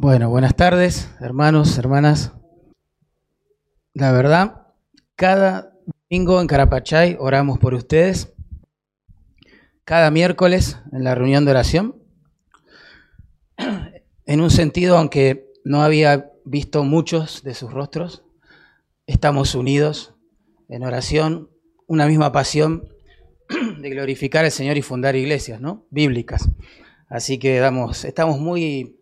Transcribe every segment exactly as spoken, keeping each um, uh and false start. Bueno, buenas tardes, hermanos, hermanas. La verdad, cada domingo en Carapachay oramos por ustedes. Cada miércoles en la reunión de oración. En un sentido, aunque no había visto muchos de sus rostros, estamos unidos en oración, una misma pasión de glorificar al Señor y fundar iglesias, ¿no? Bíblicas. Así que damos, estamos muy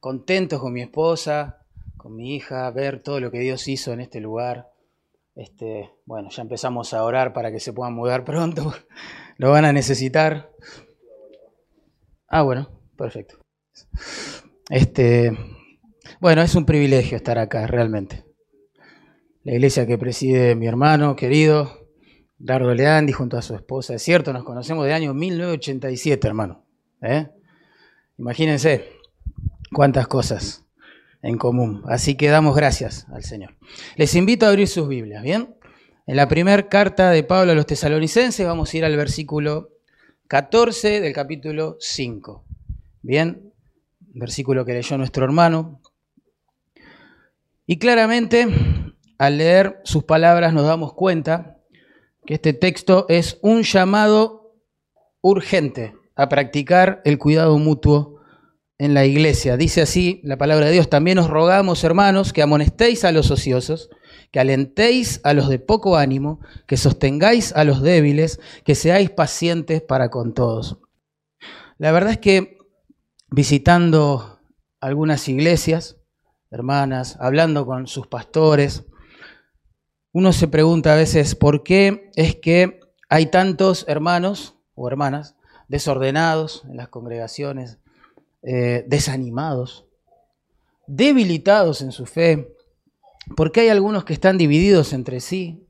contentos con mi esposa, con mi hija, ver todo lo que Dios hizo en este lugar. Este, bueno, ya empezamos a orar para que se puedan mudar pronto. Lo van a necesitar. Ah, bueno, perfecto. Este, bueno, es un privilegio estar acá, realmente. La iglesia que preside mi hermano querido, Dardo Leandi, junto a su esposa. Es cierto, nos conocemos del año mil novecientos ochenta y siete, hermano. ¿Eh? Imagínense. Cuántas cosas en común. Así que damos gracias al Señor. Les invito a abrir sus Biblias, ¿bien? En la primera carta de Pablo a los Tesalonicenses vamos a ir al versículo catorce del capítulo cinco. ¿Bien? Versículo que leyó nuestro hermano. Y claramente, al leer sus palabras nos damos cuenta que este texto es un llamado urgente a practicar el cuidado mutuo en la iglesia. Dice así la palabra de Dios: también os rogamos, hermanos, que amonestéis a los ociosos, que alentéis a los de poco ánimo, que sostengáis a los débiles, que seáis pacientes para con todos. La verdad es que visitando algunas iglesias, hermanas, hablando con sus pastores, uno se pregunta a veces por qué es que hay tantos hermanos o hermanas desordenados en las congregaciones, Eh, desanimados, debilitados en su fe, porque hay algunos que están divididos entre sí.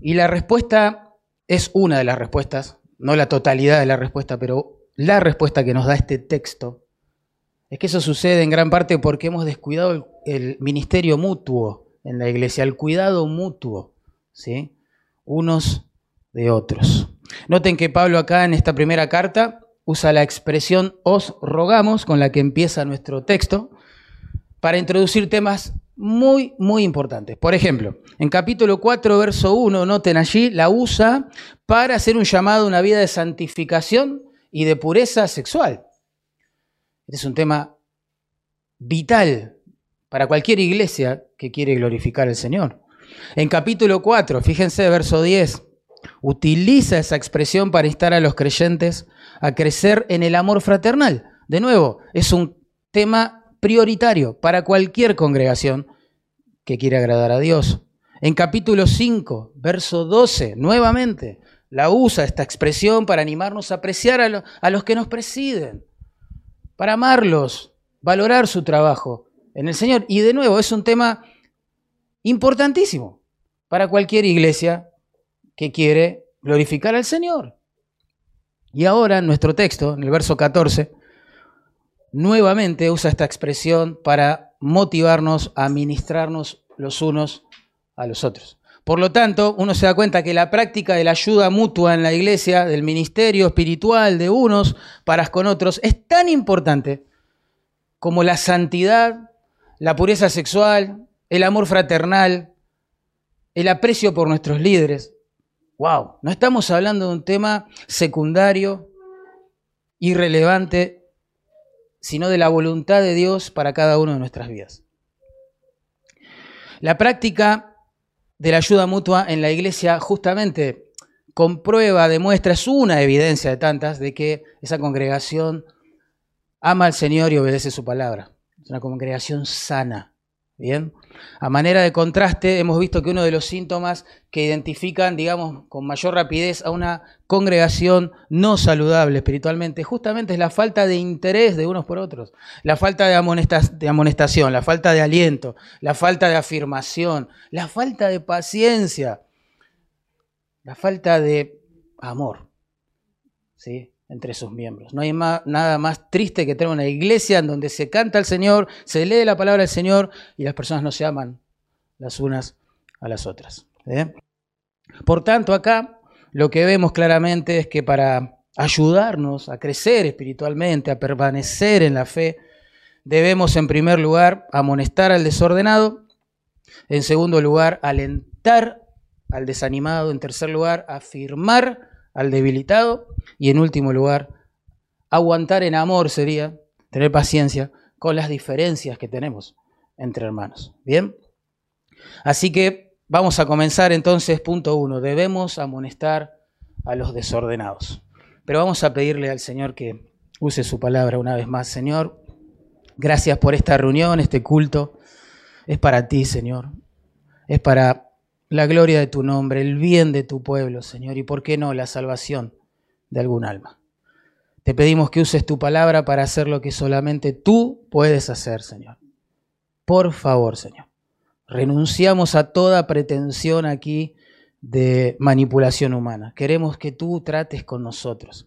Y la respuesta es una de las respuestas, no la totalidad de la respuesta, pero la respuesta que nos da este texto es que eso sucede en gran parte porque hemos descuidado el, el ministerio mutuo en la iglesia, el cuidado mutuo, ¿sí? Unos de otros. Noten que Pablo acá en esta primera carta usa la expresión os rogamos, con la que empieza nuestro texto, para introducir temas muy, muy importantes. Por ejemplo, en capítulo cuatro, verso uno, noten allí, la usa para hacer un llamado a una vida de santificación y de pureza sexual. Este es un tema vital para cualquier iglesia que quiere glorificar al Señor. En capítulo cuatro, fíjense, verso diez, utiliza esa expresión para instar a los creyentes a crecer en el amor fraternal. De nuevo, es un tema prioritario para cualquier congregación que quiera agradar a Dios. En capítulo cinco, verso doce, nuevamente, la usa esta expresión para animarnos a apreciar a, lo, a los que nos presiden, para amarlos, valorar su trabajo en el Señor. Y de nuevo, es un tema importantísimo para cualquier iglesia que quiere glorificar al Señor. Y ahora en nuestro texto, en el verso catorce, nuevamente usa esta expresión para motivarnos a ministrarnos los unos a los otros. Por lo tanto, uno se da cuenta que la práctica de la ayuda mutua en la iglesia, del ministerio espiritual de unos para con otros, es tan importante como la santidad, la pureza sexual, el amor fraternal, el aprecio por nuestros líderes. Wow, no estamos hablando de un tema secundario, irrelevante, sino de la voluntad de Dios para cada una de nuestras vidas. La práctica de la ayuda mutua en la iglesia justamente comprueba, demuestra, es una evidencia de tantas de que esa congregación ama al Señor y obedece su palabra. Es una congregación sana, ¿bien? A manera de contraste, hemos visto que uno de los síntomas que identifican, digamos, con mayor rapidez a una congregación no saludable espiritualmente, justamente es la falta de interés de unos por otros, la falta de amonestación, la falta de aliento, la falta de afirmación, la falta de paciencia, la falta de amor, ¿sí?, entre sus miembros. No hay más, nada más triste que tener una iglesia en donde se canta al Señor, se lee la palabra del Señor y las personas no se aman las unas a las otras, ¿eh? Por tanto, acá lo que vemos claramente es que para ayudarnos a crecer espiritualmente, a permanecer en la fe, debemos en primer lugar amonestar al desordenado, en segundo lugar alentar al desanimado, en tercer lugar afirmar al debilitado y en último lugar aguantar en amor sería tener paciencia con las diferencias que tenemos entre hermanos. Bien, así que vamos a comenzar entonces punto uno, debemos amonestar a los desordenados. Pero vamos a pedirle al Señor que use su palabra una vez más. Señor, gracias por esta reunión, este culto. Es para ti, Señor. Es para la gloria de tu nombre, el bien de tu pueblo, Señor. Y por qué no, la salvación de algún alma. Te pedimos que uses tu palabra para hacer lo que solamente tú puedes hacer, Señor. Por favor, Señor. Renunciamos a toda pretensión aquí de manipulación humana. Queremos que tú trates con nosotros.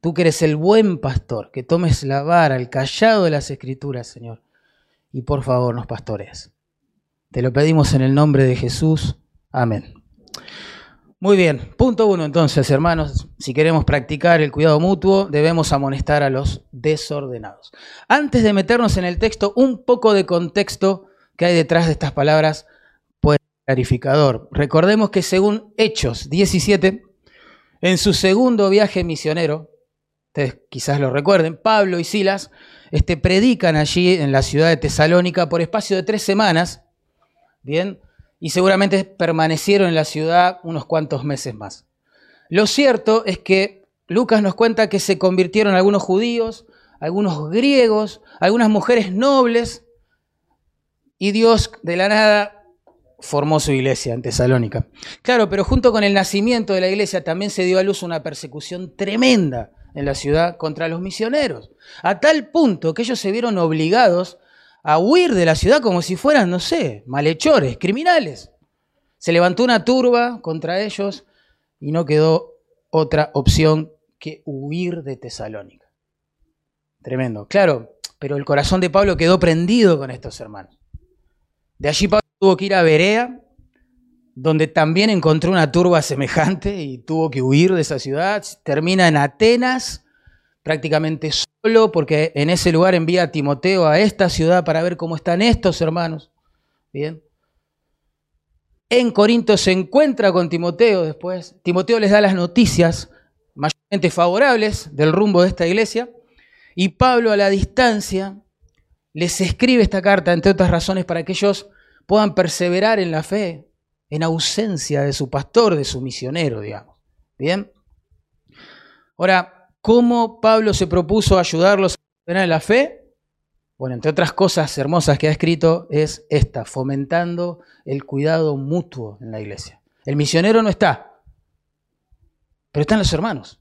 Tú que eres el buen pastor, que tomes la vara, el callado de las Escrituras, Señor. Y por favor nos pastorees. Te lo pedimos en el nombre de Jesús. Amén. Muy bien. Punto uno entonces, hermanos. Si queremos practicar el cuidado mutuo, debemos amonestar a los desordenados. Antes de meternos en el texto, un poco de contexto que hay detrás de estas palabras puede ser clarificador. Recordemos que según Hechos diecisiete, en su segundo viaje misionero, ustedes quizás lo recuerden, Pablo y Silas este, predican allí en la ciudad de Tesalónica por espacio de tres semanas, ¿bien? Y seguramente permanecieron en la ciudad unos cuantos meses más. Lo cierto es que Lucas nos cuenta que se convirtieron algunos judíos, algunos griegos, algunas mujeres nobles, y Dios de la nada formó su iglesia en Tesalónica. Claro, pero junto con el nacimiento de la iglesia también se dio a luz una persecución tremenda en la ciudad contra los misioneros, a tal punto que ellos se vieron obligados a huir de la ciudad como si fueran, no sé, malhechores, criminales. Se levantó una turba contra ellos y no quedó otra opción que huir de Tesalónica. Tremendo, claro, pero el corazón de Pablo quedó prendido con estos hermanos. De allí Pablo tuvo que ir a Berea, donde también encontró una turba semejante y tuvo que huir de esa ciudad. Termina en Atenas, prácticamente solo, porque en ese lugar envía a Timoteo a esta ciudad para ver cómo están estos hermanos. Bien. En Corinto se encuentra con Timoteo después. Timoteo les da las noticias mayormente favorables del rumbo de esta iglesia. Y Pablo a la distancia les escribe esta carta, entre otras razones, para que ellos puedan perseverar en la fe, en ausencia de su pastor, de su misionero, digamos. ¿Bien? Ahora, ¿cómo Pablo se propuso ayudarlos a perseverar en la fe? Bueno, entre otras cosas hermosas que ha escrito es esta, fomentando el cuidado mutuo en la iglesia. El misionero no está, pero están los hermanos.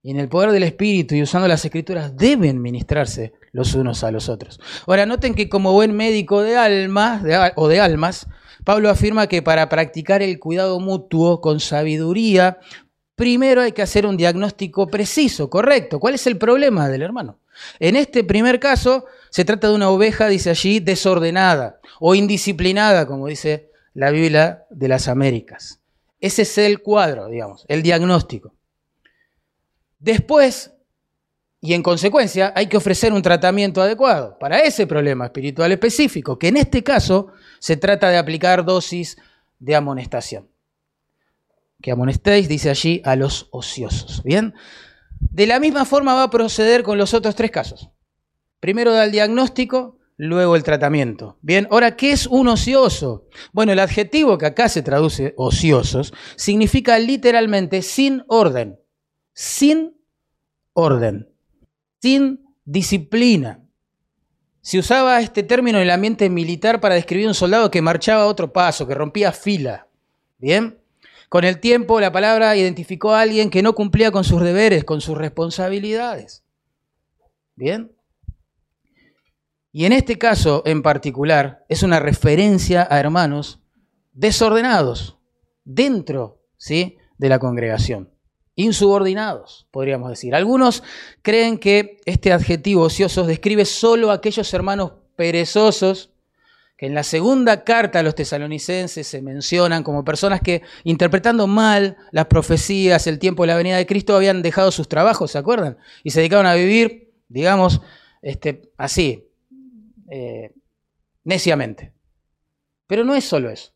Y en el poder del Espíritu y usando las Escrituras deben ministrarse los unos a los otros. Ahora, noten que como buen médico de almas de, o de almas, Pablo afirma que para practicar el cuidado mutuo con sabiduría, primero hay que hacer un diagnóstico preciso, correcto. ¿Cuál es el problema del hermano? En este primer caso, se trata de una oveja, dice allí, desordenada o indisciplinada, como dice la Biblia de las Américas. Ese es el cuadro, digamos, el diagnóstico. Después, y en consecuencia, hay que ofrecer un tratamiento adecuado para ese problema espiritual específico, que en este caso se trata de aplicar dosis de amonestación. Que amonestéis, dice allí, a los ociosos. ¿Bien? De la misma forma va a proceder con los otros tres casos. Primero da el diagnóstico, luego el tratamiento. ¿Bien? Ahora, ¿qué es un ocioso? Bueno, el adjetivo que acá se traduce ociosos significa literalmente sin orden. Sin orden, sin disciplina. Se usaba este término en el ambiente militar para describir un soldado que marchaba a otro paso, que rompía fila. Bien, con el tiempo la palabra identificó a alguien que no cumplía con sus deberes, con sus responsabilidades. Bien, y en este caso en particular es una referencia a hermanos desordenados dentro, ¿sí?, de la congregación. Insubordinados, podríamos decir. Algunos creen que este adjetivo ociosos describe solo a aquellos hermanos perezosos que en la segunda carta a los tesalonicenses se mencionan como personas que, interpretando mal las profecías, el tiempo de la venida de Cristo, habían dejado sus trabajos, ¿se acuerdan? Y se dedicaron a vivir, digamos, este, así, eh, neciamente. Pero no es solo eso,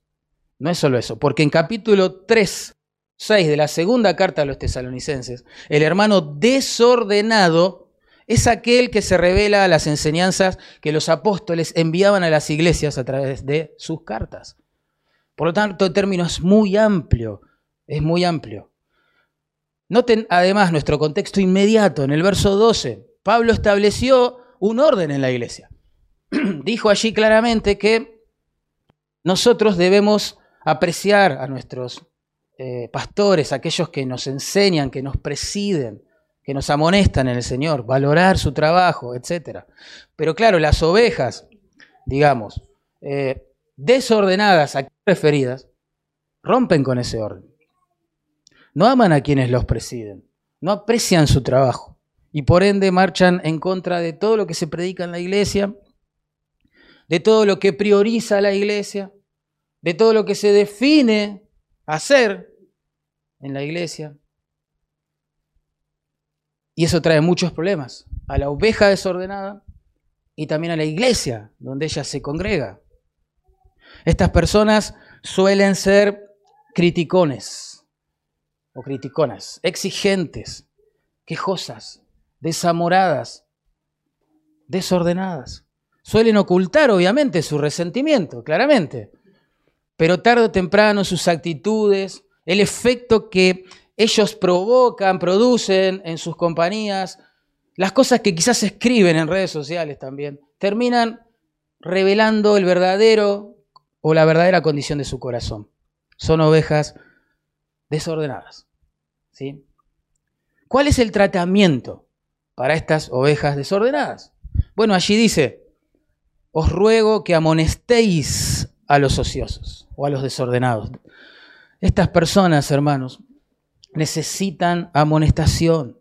no es solo eso, porque en capítulo tres, seis de la segunda carta a los tesalonicenses, el hermano desordenado es aquel que se revela a las enseñanzas que los apóstoles enviaban a las iglesias a través de sus cartas. Por lo tanto, el término es muy amplio, es muy amplio. Noten además nuestro contexto inmediato. En el verso doce, Pablo estableció un orden en la iglesia. Dijo allí claramente que nosotros debemos apreciar a nuestros eh, pastores, aquellos que nos enseñan, que nos presiden, que nos amonestan en el Señor, valorar su trabajo, etcétera. Pero claro, las ovejas, digamos, eh, desordenadas, aquí referidas, rompen con ese orden. No aman a quienes los presiden, no aprecian su trabajo y por ende marchan en contra de todo lo que se predica en la iglesia, de todo lo que prioriza la iglesia, de todo lo que se define hacer en la iglesia. Y eso trae muchos problemas a la oveja desordenada y también a la iglesia donde ella se congrega. Estas personas suelen ser criticones o criticonas, exigentes, quejosas, desamoradas, desordenadas. Suelen ocultar obviamente su resentimiento, claramente, pero tarde o temprano sus actitudes, el efecto que ellos provocan, producen en sus compañías, las cosas que quizás escriben en redes sociales también, terminan revelando el verdadero o la verdadera condición de su corazón. Son ovejas desordenadas, ¿sí? ¿Cuál es el tratamiento para estas ovejas desordenadas? Bueno, allí dice, os ruego que amonestéis a los ociosos o a los desordenados. Estas personas, hermanos, necesitan amonestación.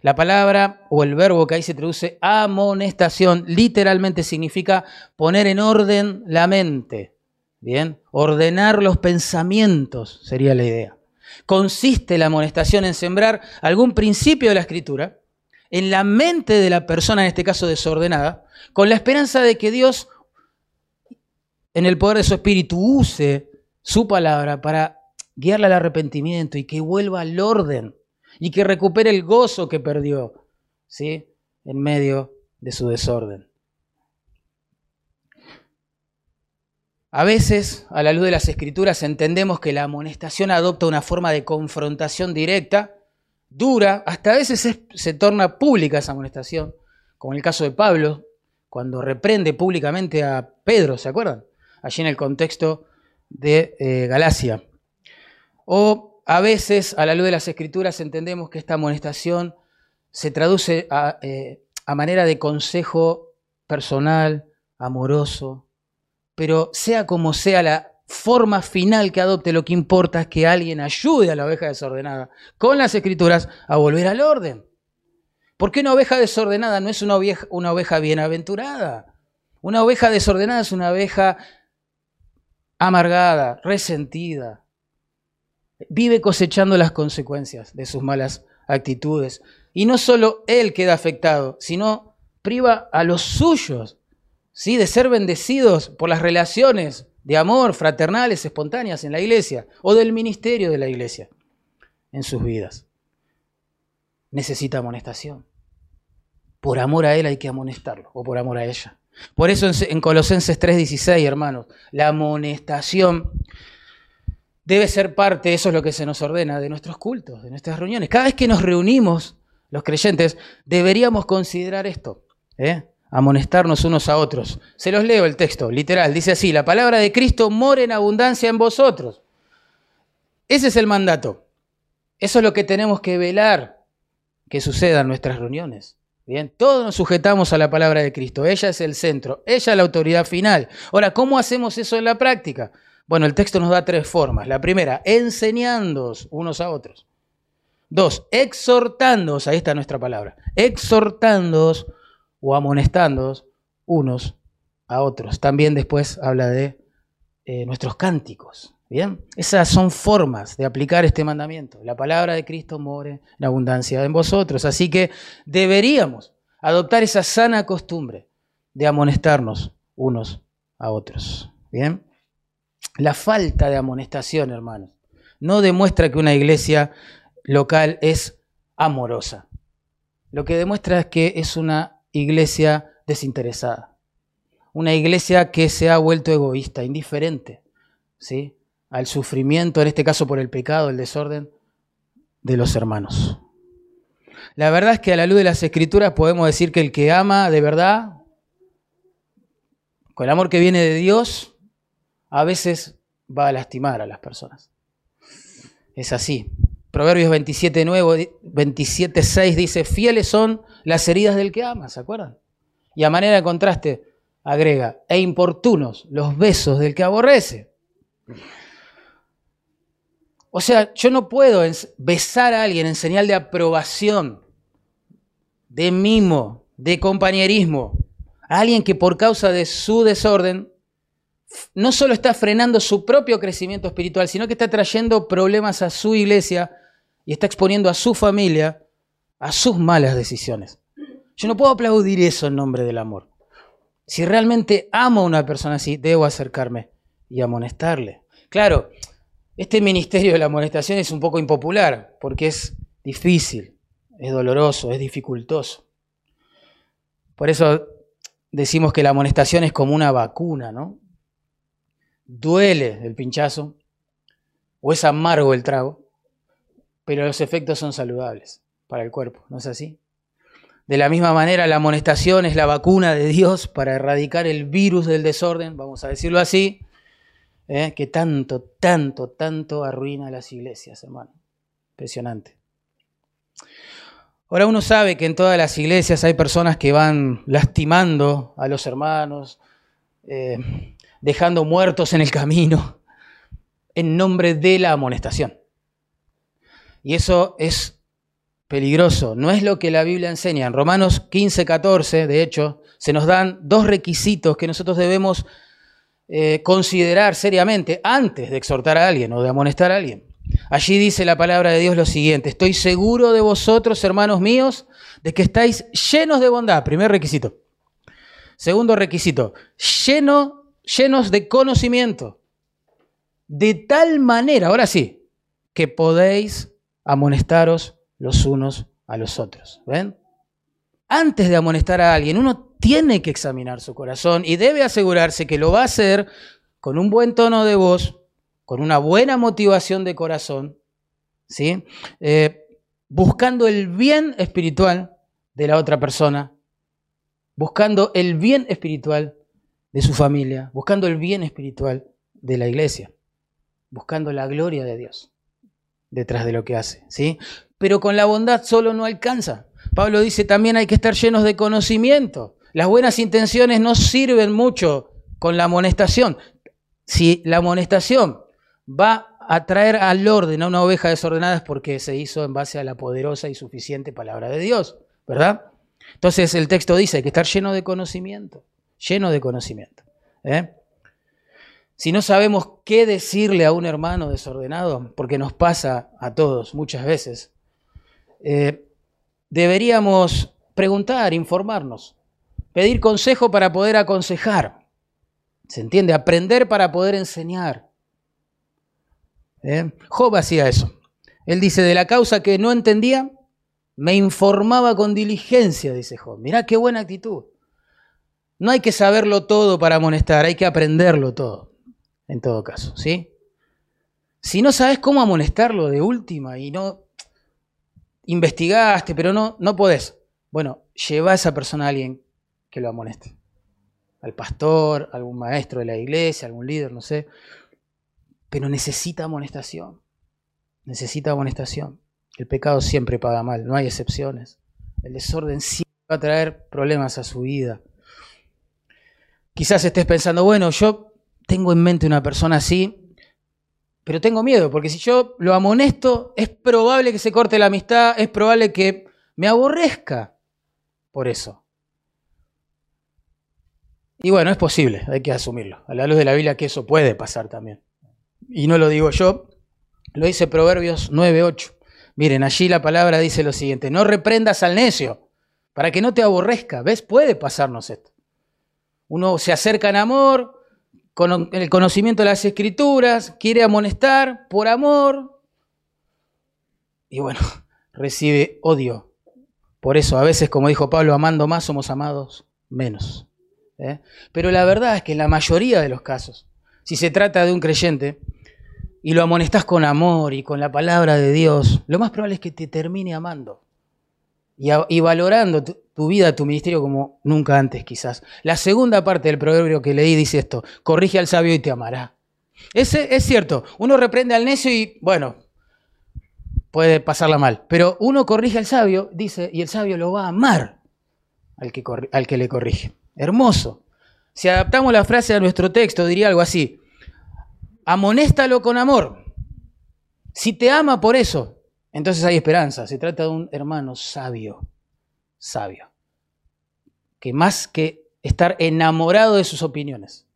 La palabra o el verbo que ahí se traduce amonestación literalmente significa poner en orden la mente, ¿bien? Ordenar los pensamientos sería la idea. Consiste la amonestación en sembrar algún principio de la Escritura en la mente de la persona, en este caso desordenada, con la esperanza de que Dios, en el poder de su Espíritu, use su palabra para guiarla al arrepentimiento y que vuelva al orden y que recupere el gozo que perdió, ¿sí?, en medio de su desorden. A veces, a la luz de las Escrituras, entendemos que la amonestación adopta una forma de confrontación directa, dura, hasta a veces es, se torna pública esa amonestación, como en el caso de Pablo, cuando reprende públicamente a Pedro, ¿se acuerdan? Allí en el contexto de eh, Galacia. O a veces, a la luz de las Escrituras, entendemos que esta amonestación se traduce a, eh, a manera de consejo personal, amoroso, pero sea como sea la forma final que adopte, lo que importa es que alguien ayude a la oveja desordenada con las Escrituras a volver al orden. Porque una oveja desordenada no es una oveja, una oveja bienaventurada. Una oveja desordenada es una oveja amargada, resentida. Vive cosechando las consecuencias de sus malas actitudes. Y no solo él queda afectado, sino priva a los suyos, ¿sí?, de ser bendecidos por las relaciones de amor fraternales espontáneas en la iglesia o del ministerio de la iglesia en sus vidas. Necesita amonestación. Por amor a él hay que amonestarlo, o por amor a ella. Por eso en Colosenses tres dieciséis, hermanos, la amonestación debe ser parte, eso es lo que se nos ordena, de nuestros cultos, de nuestras reuniones. Cada vez que nos reunimos los creyentes, deberíamos considerar esto, ¿eh? Amonestarnos unos a otros. Se los leo el texto, literal. Dice así, la palabra de Cristo mora en abundancia en vosotros. Ese es el mandato. Eso es lo que tenemos que velar que suceda en nuestras reuniones. Bien, todos nos sujetamos a la palabra de Cristo. Ella es el centro, ella es la autoridad final. Ahora, ¿cómo hacemos eso en la práctica? Bueno, el texto nos da tres formas. La primera, enseñándoos unos a otros. Dos, exhortándoos, ahí está nuestra palabra, exhortándoos o amonestándoos unos a otros. También después habla de eh, nuestros cánticos, ¿bien? Esas son formas de aplicar este mandamiento. La palabra de Cristo more en abundancia en vosotros. Así que deberíamos adoptar esa sana costumbre de amonestarnos unos a otros. ¿Bien? La falta de amonestación, hermanos, no demuestra que una iglesia local es amorosa. Lo que demuestra es que es una iglesia desinteresada, una iglesia que se ha vuelto egoísta, indiferente, ¿sí?, al sufrimiento, en este caso por el pecado, el desorden de los hermanos. La verdad es que a la luz de las Escrituras podemos decir que el que ama de verdad, con el amor que viene de Dios, a veces va a lastimar a las personas. Es así. Proverbios veintisiete seis dice: fieles son las heridas del que ama, ¿se acuerdan? Y a manera de contraste agrega: e importunos los besos del que aborrece. O sea, yo no puedo besar a alguien en señal de aprobación, de mimo, de compañerismo, a alguien que por causa de su desorden no solo está frenando su propio crecimiento espiritual, sino que está trayendo problemas a su iglesia y está exponiendo a su familia a sus malas decisiones. Yo no puedo aplaudir eso en nombre del amor. Si realmente amo a una persona así, debo acercarme y amonestarle. Claro, este ministerio de la amonestación es un poco impopular porque es difícil, es doloroso, es dificultoso. Por eso decimos que la amonestación es como una vacuna, ¿no? Duele el pinchazo o es amargo el trago, pero los efectos son saludables para el cuerpo, ¿no es así? De la misma manera, la amonestación es la vacuna de Dios para erradicar el virus del desorden, vamos a decirlo así, ¿eh?, que tanto, tanto, tanto arruina las iglesias, hermano. Impresionante. Ahora, uno sabe que en todas las iglesias hay personas que van lastimando a los hermanos, eh, dejando muertos en el camino, en nombre de la amonestación. Y eso es peligroso, no es lo que la Biblia enseña. En Romanos quince catorce, de hecho, se nos dan dos requisitos que nosotros debemos eh, considerar seriamente antes de exhortar a alguien o de amonestar a alguien. Allí dice la palabra de Dios lo siguiente: estoy seguro de vosotros, hermanos míos, de que estáis llenos de bondad. Primer requisito. Segundo requisito, lleno, llenos de conocimiento, de tal manera, ahora sí, que podéis amonestaros los unos a los otros. ¿Ven? Antes de amonestar a alguien, uno tiene que examinar su corazón y debe asegurarse que lo va a hacer con un buen tono de voz, con una buena motivación de corazón, ¿sí? Eh, buscando el bien espiritual de la otra persona, buscando el bien espiritual de su familia, buscando el bien espiritual de la iglesia, buscando la gloria de Dios detrás de lo que hace, ¿sí? Pero con la bondad solo no alcanza. Pablo dice también hay que estar llenos de conocimiento. Las buenas intenciones no sirven mucho con la amonestación. Si la amonestación va a traer al orden a una oveja desordenada es porque se hizo en base a la poderosa y suficiente palabra de Dios, ¿verdad? Entonces el texto dice hay que estar lleno de conocimiento, lleno de conocimiento, ¿eh? Si no sabemos qué decirle a un hermano desordenado, porque nos pasa a todos muchas veces, eh, deberíamos preguntar, informarnos, pedir consejo para poder aconsejar, ¿se entiende? Aprender para poder enseñar. ¿Eh? Job hacía eso. Él dice, de la causa que no entendía, me informaba con diligencia, dice Job. Mirá qué buena actitud. No hay que saberlo todo para amonestar, hay que aprenderlo todo. En todo caso, ¿sí? Si no sabes cómo amonestarlo de última y no investigaste, pero no, no podés, bueno, lleva a esa persona a alguien que lo amoneste. Al pastor, algún maestro de la iglesia, algún líder, no sé. Pero necesita amonestación. Necesita amonestación. El pecado siempre paga mal, no hay excepciones. El desorden siempre va a traer problemas a su vida. Quizás estés pensando, bueno, yo tengo en mente una persona así, pero tengo miedo, porque si yo lo amonesto, es probable que se corte la amistad, es probable que me aborrezca por eso. Y bueno, es posible, hay que asumirlo. A la luz de la Biblia que eso puede pasar también. Y no lo digo yo, lo dice Proverbios nueve ocho. Miren, allí la palabra dice lo siguiente: no reprendas al necio, para que no te aborrezca. ¿Ves? Puede pasarnos esto. Uno se acerca en amor, con el conocimiento de las Escrituras, quiere amonestar por amor y bueno, recibe odio. Por eso a veces, como dijo Pablo, amando más somos amados menos. ¿Eh? Pero la verdad es que en la mayoría de los casos, si se trata de un creyente y lo amonestás con amor y con la palabra de Dios, lo más probable es que te termine amando y, a, y valorando tu, tu vida, tu ministerio como nunca antes quizás. La segunda parte del proverbio que leí dice esto: corrige al sabio y te amará. Ese, es cierto, uno reprende al necio y bueno, puede pasarla mal, pero uno corrige al sabio, dice, y el sabio lo va a amar al que, corri- al que le corrige. Hermoso. Si adaptamos la frase a nuestro texto, diría algo así: amonéstalo con amor. Si te ama por eso, entonces hay esperanza. Se trata de un hermano sabio, sabio, que más que estar enamorado de sus opiniones,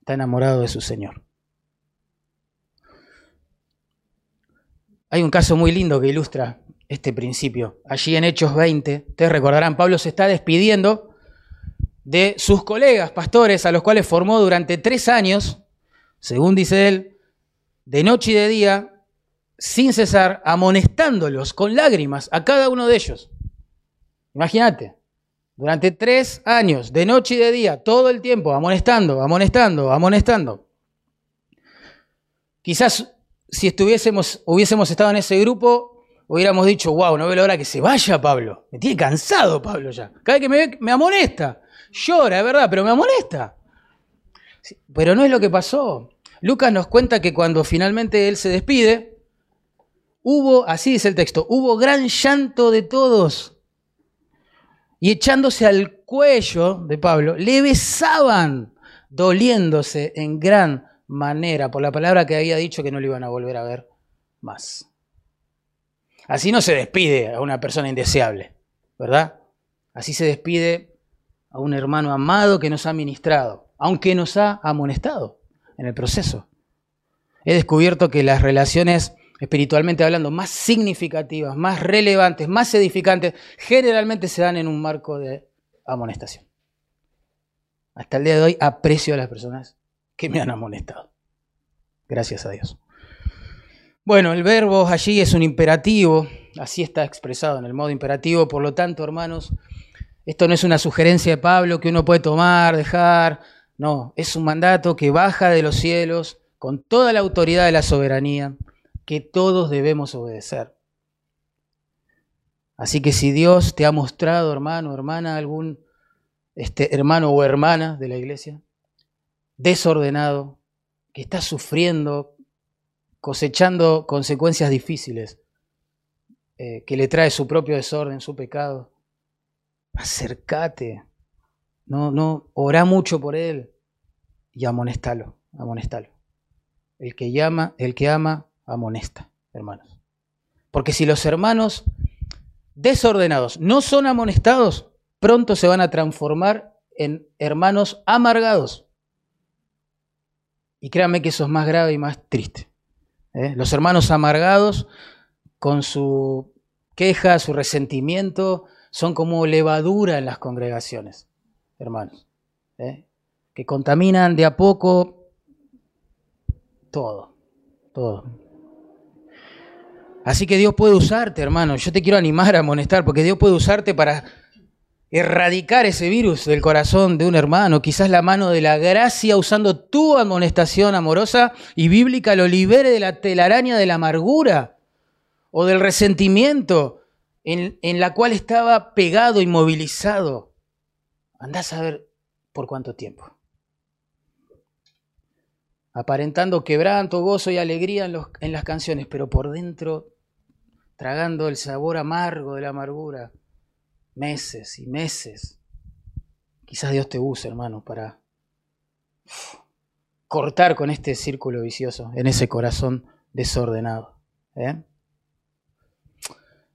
está enamorado de su Señor. Hay un caso muy lindo que ilustra este principio. Allí en Hechos veinte, ustedes recordarán, Pablo se está despidiendo de sus colegas pastores, a los cuales formó durante tres años, según dice él, de noche y de día, sin cesar, amonestándolos con lágrimas a cada uno de ellos. Imagínate, durante tres años, de noche y de día, todo el tiempo, amonestando, amonestando, amonestando. Quizás si estuviésemos, hubiésemos estado en ese grupo, hubiéramos dicho, wow, no veo la hora que se vaya Pablo, me tiene cansado Pablo ya, cada vez que me ve, me amonesta. Llora, es verdad, pero me amonesta. Pero no es lo que pasó. Lucas nos cuenta que cuando finalmente él se despide, hubo, así dice el texto, hubo gran llanto de todos. Y echándose al cuello de Pablo, le besaban, doliéndose en gran manera por la palabra que había dicho que no le iban a volver a ver más. Así no se despide a una persona indeseable, ¿verdad? Así se despide a un hermano amado que nos ha ministrado, aunque nos ha amonestado en el proceso. He descubierto que las relaciones, espiritualmente hablando, más significativas, más relevantes, más edificantes, generalmente se dan en un marco de amonestación. Hasta el día de hoy aprecio a las personas que me han amonestado. Gracias a Dios. Bueno, el verbo allí es un imperativo, así está expresado en el modo imperativo, por lo tanto, hermanos, esto no es una sugerencia de Pablo que uno puede tomar, dejar. No, es un mandato que baja de los cielos con toda la autoridad de la soberanía que todos debemos obedecer. Así que si Dios te ha mostrado, hermano, hermana, algún este, hermano o hermana de la iglesia, desordenado, que está sufriendo, cosechando consecuencias difíciles, eh, que le trae su propio desorden, su pecado, acércate, no, no, orá mucho por él y amonestalo, amonestalo. El que llama, el que ama, amonesta, hermanos. Porque si los hermanos desordenados no son amonestados, pronto se van a transformar en hermanos amargados. Y créanme que eso es más grave y más triste. ¿Eh? Los hermanos amargados, con su queja, su resentimiento, son como levadura en las congregaciones, hermanos, ¿eh? que contaminan de a poco todo, todo. Así que Dios puede usarte, hermano. Yo te quiero animar a amonestar, porque Dios puede usarte para erradicar ese virus del corazón de un hermano. Quizás la mano de la gracia, usando tu amonestación amorosa y bíblica, lo libere de la telaraña de la amargura o del resentimiento En, en la cual estaba pegado, inmovilizado. Andá a saber por cuánto tiempo. Aparentando quebranto, gozo y alegría en, los, en las canciones, pero por dentro tragando el sabor amargo de la amargura. Meses y meses. Quizás Dios te use, hermano, para uff, cortar con este círculo vicioso en ese corazón desordenado. ¿Eh?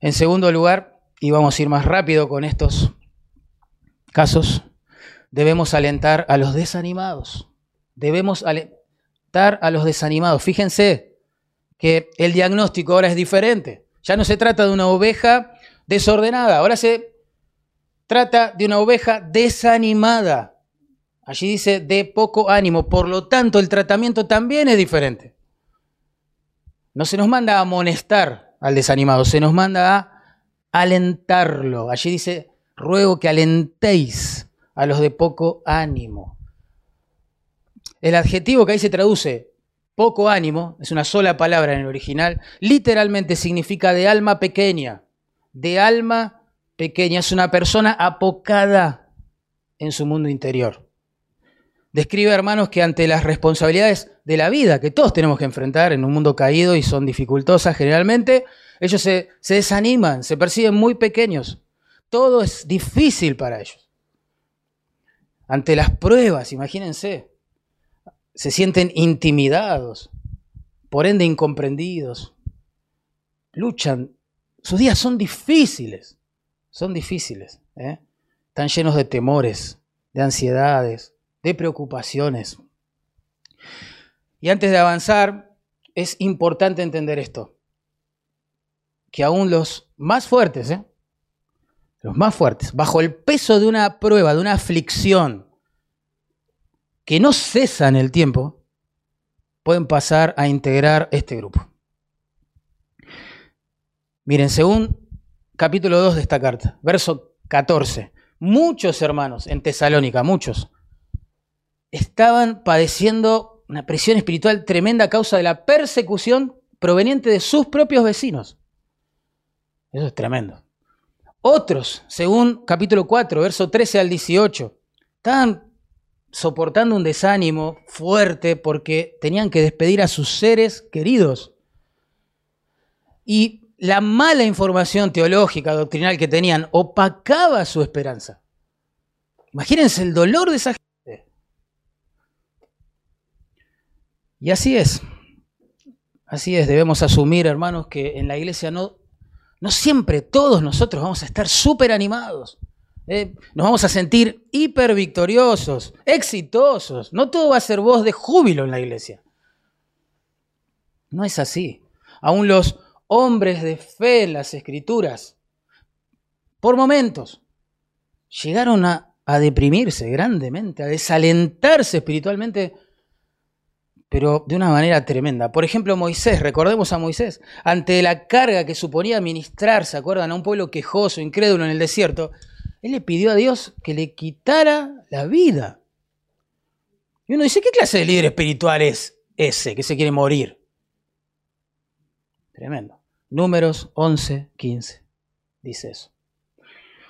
En segundo lugar, y vamos a ir más rápido con estos casos, debemos alentar a los desanimados. Debemos alentar a los desanimados. Fíjense que el diagnóstico ahora es diferente. Ya no se trata de una oveja desordenada, ahora se trata de una oveja desanimada. Allí dice de poco ánimo, por lo tanto el tratamiento también es diferente. No se nos manda a amonestar al desanimado, se nos manda a alentarlo. Allí dice, ruego que alentéis a los de poco ánimo. El adjetivo que ahí se traduce, poco ánimo, es una sola palabra en el original, literalmente significa de alma pequeña, de alma pequeña, es una persona apocada en su mundo interior. Describe, hermanos, que ante las responsabilidades de la vida que todos tenemos que enfrentar en un mundo caído y son dificultosas generalmente, ellos se, se desaniman, se perciben muy pequeños. Todo es difícil para ellos. Ante las pruebas, imagínense, se sienten intimidados, por ende incomprendidos. Luchan, sus días son difíciles, son difíciles, ¿eh? Están llenos de temores, de ansiedades, de preocupaciones. Y antes de avanzar, es importante entender esto, que aún los más fuertes, ¿eh? los más fuertes, bajo el peso de una prueba, de una aflicción, que no cesa en el tiempo, pueden pasar a integrar este grupo. Miren, según capítulo dos de esta carta, verso catorce, muchos hermanos en Tesalónica, muchos, estaban padeciendo una presión espiritual tremenda a causa de la persecución proveniente de sus propios vecinos. Eso es tremendo. Otros, según capítulo cuatro, verso trece al dieciocho, estaban soportando un desánimo fuerte porque tenían que despedir a sus seres queridos. Y la mala información teológica, doctrinal que tenían opacaba su esperanza. Imagínense el dolor de esa gente. Y así es, así es, debemos asumir, hermanos, que en la iglesia no, no siempre todos nosotros vamos a estar súper animados, eh, nos vamos a sentir hiper victoriosos, exitosos, no todo va a ser voz de júbilo en la iglesia. No es así, aún los hombres de fe en las Escrituras, por momentos, llegaron a, a deprimirse grandemente, a desalentarse espiritualmente, pero de una manera tremenda. Por ejemplo, Moisés, recordemos a Moisés, ante la carga que suponía ministrar, ¿se acuerdan? A un pueblo quejoso, incrédulo en el desierto, él le pidió a Dios que le quitara la vida. Y uno dice, ¿qué clase de líder espiritual es ese que se quiere morir? Tremendo. Números once, quince, dice eso.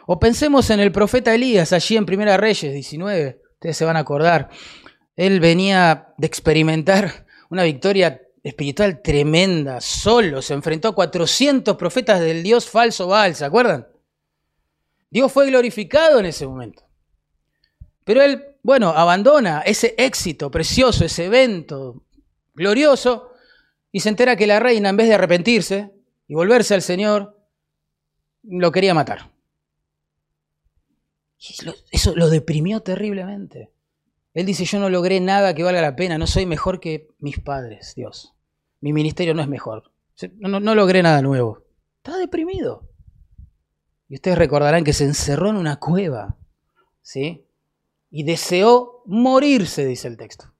O pensemos en el profeta Elías, allí en Primera Reyes diecinueve, ustedes se van a acordar. Él venía de experimentar una victoria espiritual tremenda, solo, se enfrentó a cuatrocientos profetas del dios falso Baal, ¿se acuerdan? Dios fue glorificado en ese momento. Pero él, bueno, abandona ese éxito precioso, ese evento glorioso, y se entera que la reina, en vez de arrepentirse y volverse al Señor, lo quería matar. Y eso lo deprimió terriblemente. Él dice, yo no logré nada que valga la pena, no soy mejor que mis padres, Dios. Mi ministerio no es mejor, no, no, no logré nada nuevo. Está deprimido. Y ustedes recordarán que se encerró en una cueva, ¿sí? Y deseó morirse, dice el texto.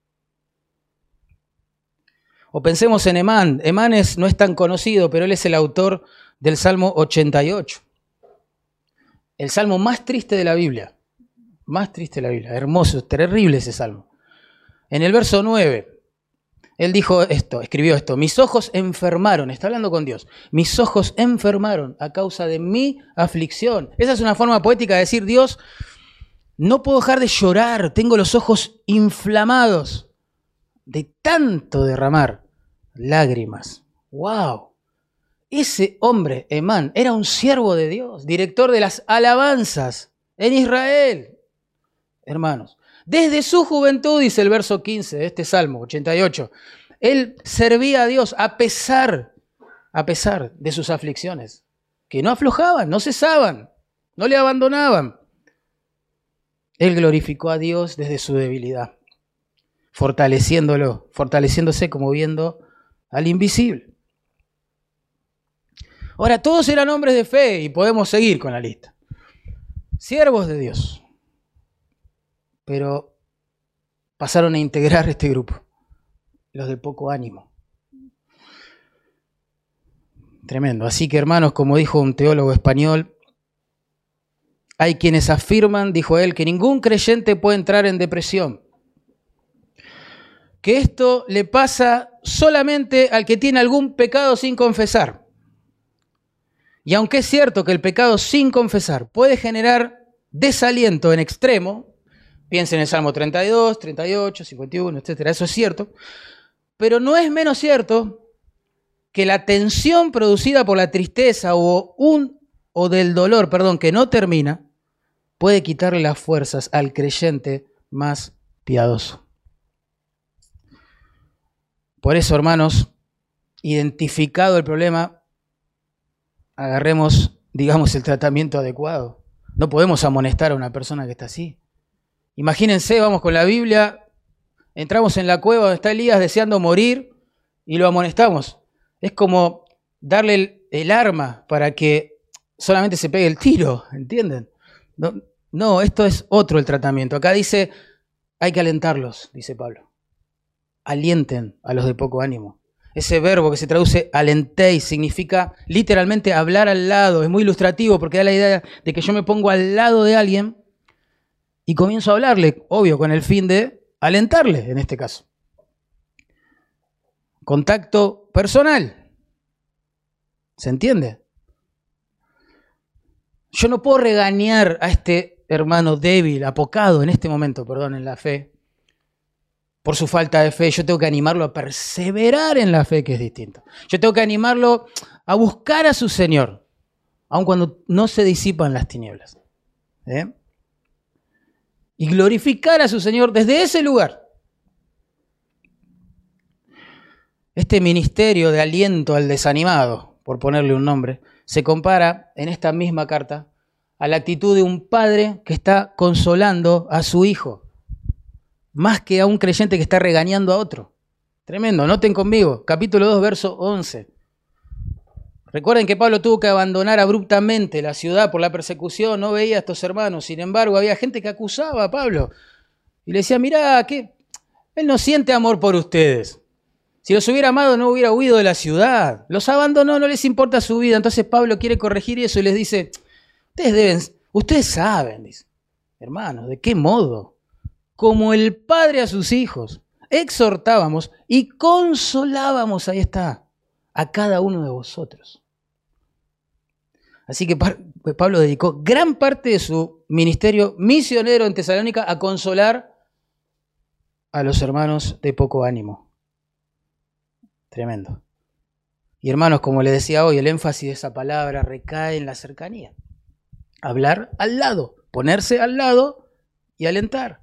O pensemos en Emán. Emán es, no es tan conocido, pero él es el autor del Salmo ochenta y ocho. El salmo más triste de la Biblia. Más triste la Biblia, hermoso, terrible ese salmo. En el verso nueve, él dijo esto, escribió esto, mis ojos enfermaron, está hablando con Dios, mis ojos enfermaron a causa de mi aflicción. Esa es una forma poética de decir, Dios, no puedo dejar de llorar, tengo los ojos inflamados de tanto derramar lágrimas. ¡Wow! Ese hombre, Emán, era un siervo de Dios, director de las alabanzas en Israel. Hermanos, desde su juventud, dice el verso quince de este Salmo ochenta y ocho, él servía a Dios a pesar, a pesar de sus aflicciones, que no aflojaban, no cesaban, no le abandonaban. Él glorificó a Dios desde su debilidad, fortaleciéndolo, fortaleciéndose como viendo al invisible. Ahora, todos eran hombres de fe y podemos seguir con la lista. Siervos de Dios. Pero pasaron a integrar este grupo, los de poco ánimo. Tremendo. Así que, hermanos, como dijo un teólogo español, hay quienes afirman, dijo él, que ningún creyente puede entrar en depresión, que esto le pasa solamente al que tiene algún pecado sin confesar. Y aunque es cierto que el pecado sin confesar puede generar desaliento en extremo, piensen en el Salmo treinta y dos, treinta y ocho, cincuenta y uno, etcétera, eso es cierto, pero no es menos cierto que la tensión producida por la tristeza o, un, o del dolor, perdón, que no termina, puede quitarle las fuerzas al creyente más piadoso. Por eso, hermanos, identificado el problema, agarremos, digamos, el tratamiento adecuado. No podemos amonestar a una persona que está así. Imagínense, vamos con la Biblia, entramos en la cueva donde está Elías deseando morir y lo amonestamos. Es como darle el, el arma para que solamente se pegue el tiro, ¿entienden? No, no, esto es otro el tratamiento. Acá dice, hay que alentarlos, dice Pablo. Alienten a los de poco ánimo. Ese verbo que se traduce alentéis significa literalmente hablar al lado. Es muy ilustrativo porque da la idea de que yo me pongo al lado de alguien y comienzo a hablarle, obvio, con el fin de alentarle en este caso. Contacto personal. ¿Se entiende? Yo no puedo regañar a este hermano débil, apocado en este momento, perdón, en la fe, por su falta de fe. Yo tengo que animarlo a perseverar en la fe, que es distinto. Yo tengo que animarlo a buscar a su Señor, aun cuando no se disipan las tinieblas. ¿Eh? Y glorificar a su Señor desde ese lugar. Este ministerio de aliento al desanimado, por ponerle un nombre, se compara en esta misma carta a la actitud de un padre que está consolando a su hijo, más que a un creyente que está regañando a otro. Tremendo, noten conmigo, capítulo dos, verso once. Recuerden que Pablo tuvo que abandonar abruptamente la ciudad por la persecución, no veía a estos hermanos, sin embargo había gente que acusaba a Pablo y le decía, mirá, que él no siente amor por ustedes. Si los hubiera amado no hubiera huido de la ciudad. Los abandonó, no les importa su vida. Entonces Pablo quiere corregir eso y les dice, ustedes deben, ustedes saben, dice, hermanos, ¿de qué modo? Como el padre a sus hijos, exhortábamos y consolábamos, ahí está, a cada uno de vosotros. Así que Pablo dedicó gran parte de su ministerio misionero en Tesalónica a consolar a los hermanos de poco ánimo. Tremendo. Y hermanos, como les decía hoy, el énfasis de esa palabra recae en la cercanía. Hablar al lado, ponerse al lado y alentar.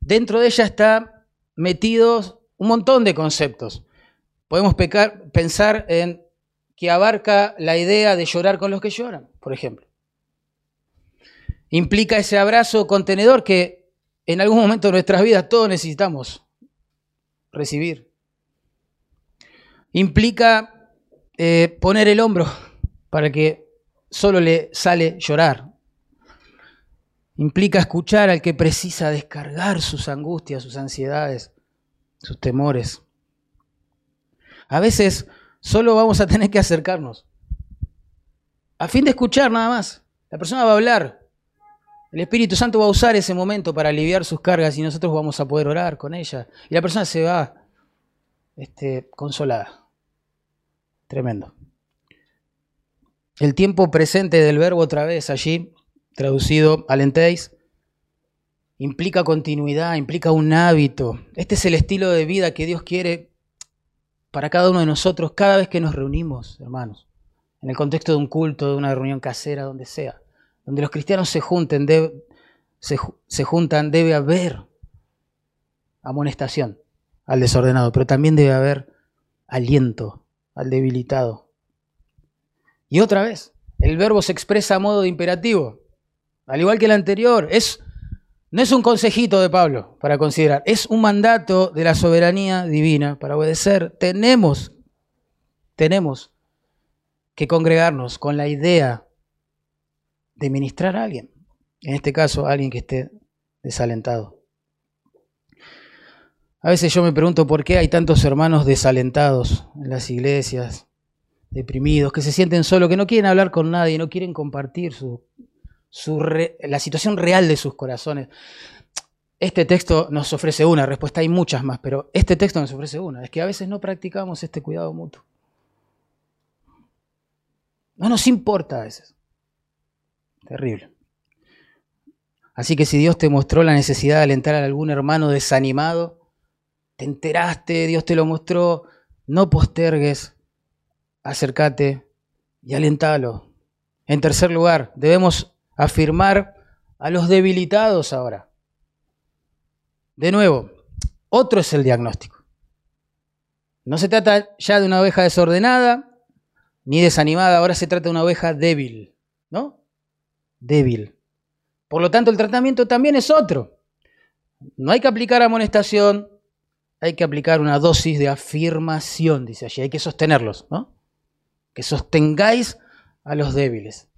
Dentro de ella está metidos un montón de conceptos. Podemos pecar, pensar en que abarca la idea de llorar con los que lloran, por ejemplo. Implica ese abrazo contenedor que en algún momento de nuestras vidas todos necesitamos recibir. Implica eh, poner el hombro para el que solo le sale llorar. Implica escuchar al que precisa descargar sus angustias, sus ansiedades, sus temores. A veces solo vamos a tener que acercarnos a fin de escuchar nada más. La persona va a hablar. El Espíritu Santo va a usar ese momento para aliviar sus cargas y nosotros vamos a poder orar con ella. Y la persona se va este, consolada. Tremendo. El tiempo presente del verbo otra vez allí, traducido alentéis, implica continuidad, implica un hábito. Este es el estilo de vida que Dios quiere para cada uno de nosotros cada vez que nos reunimos, hermanos. En el contexto de un culto, de una reunión casera, donde sea. Donde los cristianos se junten, debe, se, se juntan, debe haber amonestación al desordenado, pero también debe haber aliento al debilitado. Y otra vez, el verbo se expresa a modo de imperativo, al igual que el anterior. Es, no es un consejito de Pablo para considerar, es un mandato de la soberanía divina para obedecer. Tenemos, tenemos que congregarnos con la idea de ministrar a alguien, en este caso a alguien que esté desalentado. A veces yo me pregunto por qué hay tantos hermanos desalentados en las iglesias, deprimidos, que se sienten solos, que no quieren hablar con nadie, no quieren compartir su, su re, la situación real de sus corazones. Este texto nos ofrece una respuesta, hay muchas más, pero este texto nos ofrece una. Es que a veces no practicamos este cuidado mutuo. No nos importa a veces. Terrible. Así que si Dios te mostró la necesidad de alentar a algún hermano desanimado, te enteraste, Dios te lo mostró, no postergues, acércate y alentalo. En tercer lugar, debemos afirmar a los debilitados ahora. De nuevo, otro es el diagnóstico. No se trata ya de una oveja desordenada ni desanimada, ahora se trata de una oveja débil, ¿no? Débil. Por lo tanto, el tratamiento también es otro. No hay que aplicar amonestación, hay que aplicar una dosis de afirmación, dice allí. Hay que sostenerlos, ¿no? Que sostengáis a los débiles.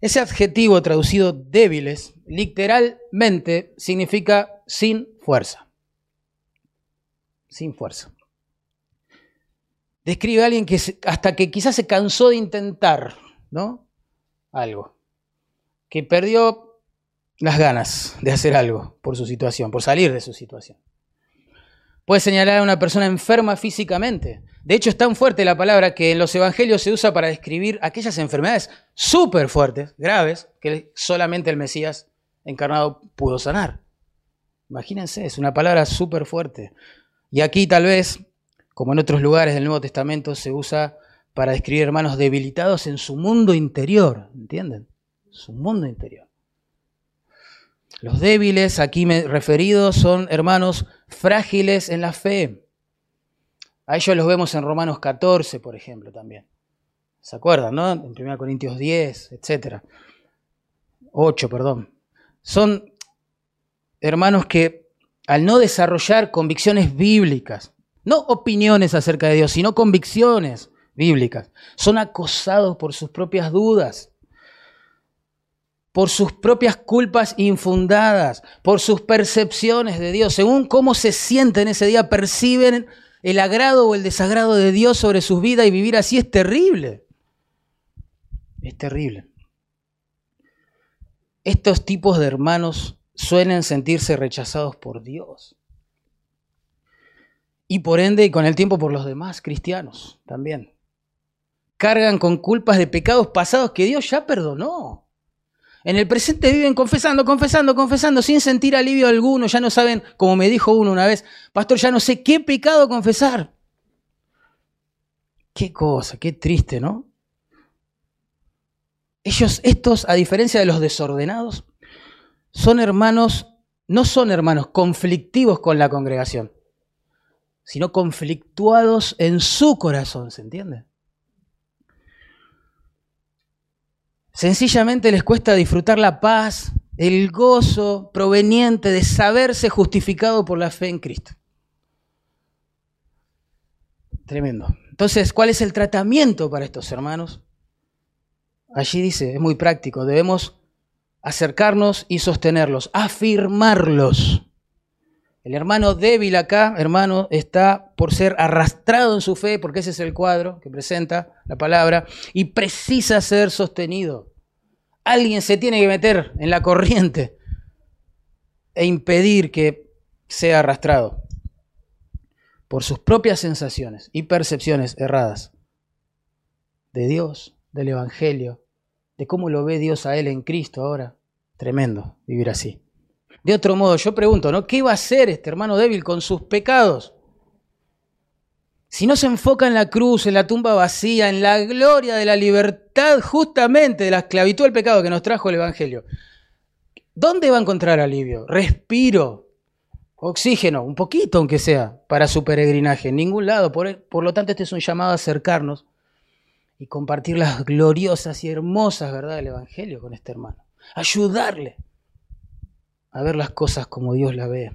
Ese adjetivo traducido débiles, literalmente significa sin fuerza. Sin fuerza. Describe a alguien que hasta que quizás se cansó de intentar, ¿no? Algo. Que perdió las ganas de hacer algo por su situación, por salir de su situación. Puede señalar a una persona enferma físicamente. De hecho, es tan fuerte la palabra que en los evangelios se usa para describir aquellas enfermedades súper fuertes, graves, que solamente el Mesías encarnado pudo sanar. Imagínense, es una palabra súper fuerte. Y aquí tal vez, como en otros lugares del Nuevo Testamento, se usa para describir hermanos debilitados en su mundo interior, ¿entienden? Su mundo interior. Los débiles, aquí me referidos, son hermanos frágiles en la fe. A ellos los vemos en Romanos catorce, por ejemplo, también. ¿Se acuerdan, no? En primera Corintios diez, etcétera. ocho, perdón. Son hermanos que, al no desarrollar convicciones bíblicas, no opiniones acerca de Dios, sino convicciones bíblicas, son acosados por sus propias dudas, por sus propias culpas infundadas, por sus percepciones de Dios. Según cómo se sienten ese día, perciben el agrado o el desagrado de Dios sobre sus vidas, y vivir así es terrible. Es terrible. Estos tipos de hermanos suelen sentirse rechazados por Dios. Y por ende, y con el tiempo, por los demás cristianos también. Cargan con culpas de pecados pasados que Dios ya perdonó. En el presente viven confesando, confesando, confesando, sin sentir alivio alguno. Ya no saben, como me dijo uno una vez, pastor, ya no sé qué pecado confesar. Qué cosa, qué triste, ¿no? Ellos, estos, a diferencia de los desordenados, son hermanos, no son hermanos conflictivos con la congregación, sino conflictuados en su corazón, ¿se entiende? Sencillamente les cuesta disfrutar la paz, el gozo proveniente de saberse justificado por la fe en Cristo. Tremendo. Entonces, ¿cuál es el tratamiento para estos hermanos? Allí dice, es muy práctico, debemos acercarnos y sostenerlos, afirmarlos. El hermano débil acá, hermano, está por ser arrastrado en su fe, porque ese es el cuadro que presenta la palabra, y precisa ser sostenido. Alguien se tiene que meter en la corriente e impedir que sea arrastrado por sus propias sensaciones y percepciones erradas de Dios, del Evangelio, de cómo lo ve Dios a él en Cristo ahora. Tremendo vivir así. De otro modo, yo pregunto, ¿no? ¿Qué va a hacer este hermano débil con sus pecados? Si no se enfoca en la cruz, en la tumba vacía, en la gloria de la libertad, justamente de la esclavitud al pecado que nos trajo el Evangelio, ¿dónde va a encontrar alivio? Respiro, oxígeno, un poquito aunque sea, para su peregrinaje. En ningún lado. Por, por lo tanto, este es un llamado a acercarnos y compartir las gloriosas y hermosas verdades del Evangelio con este hermano. Ayudarle a ver las cosas como Dios las ve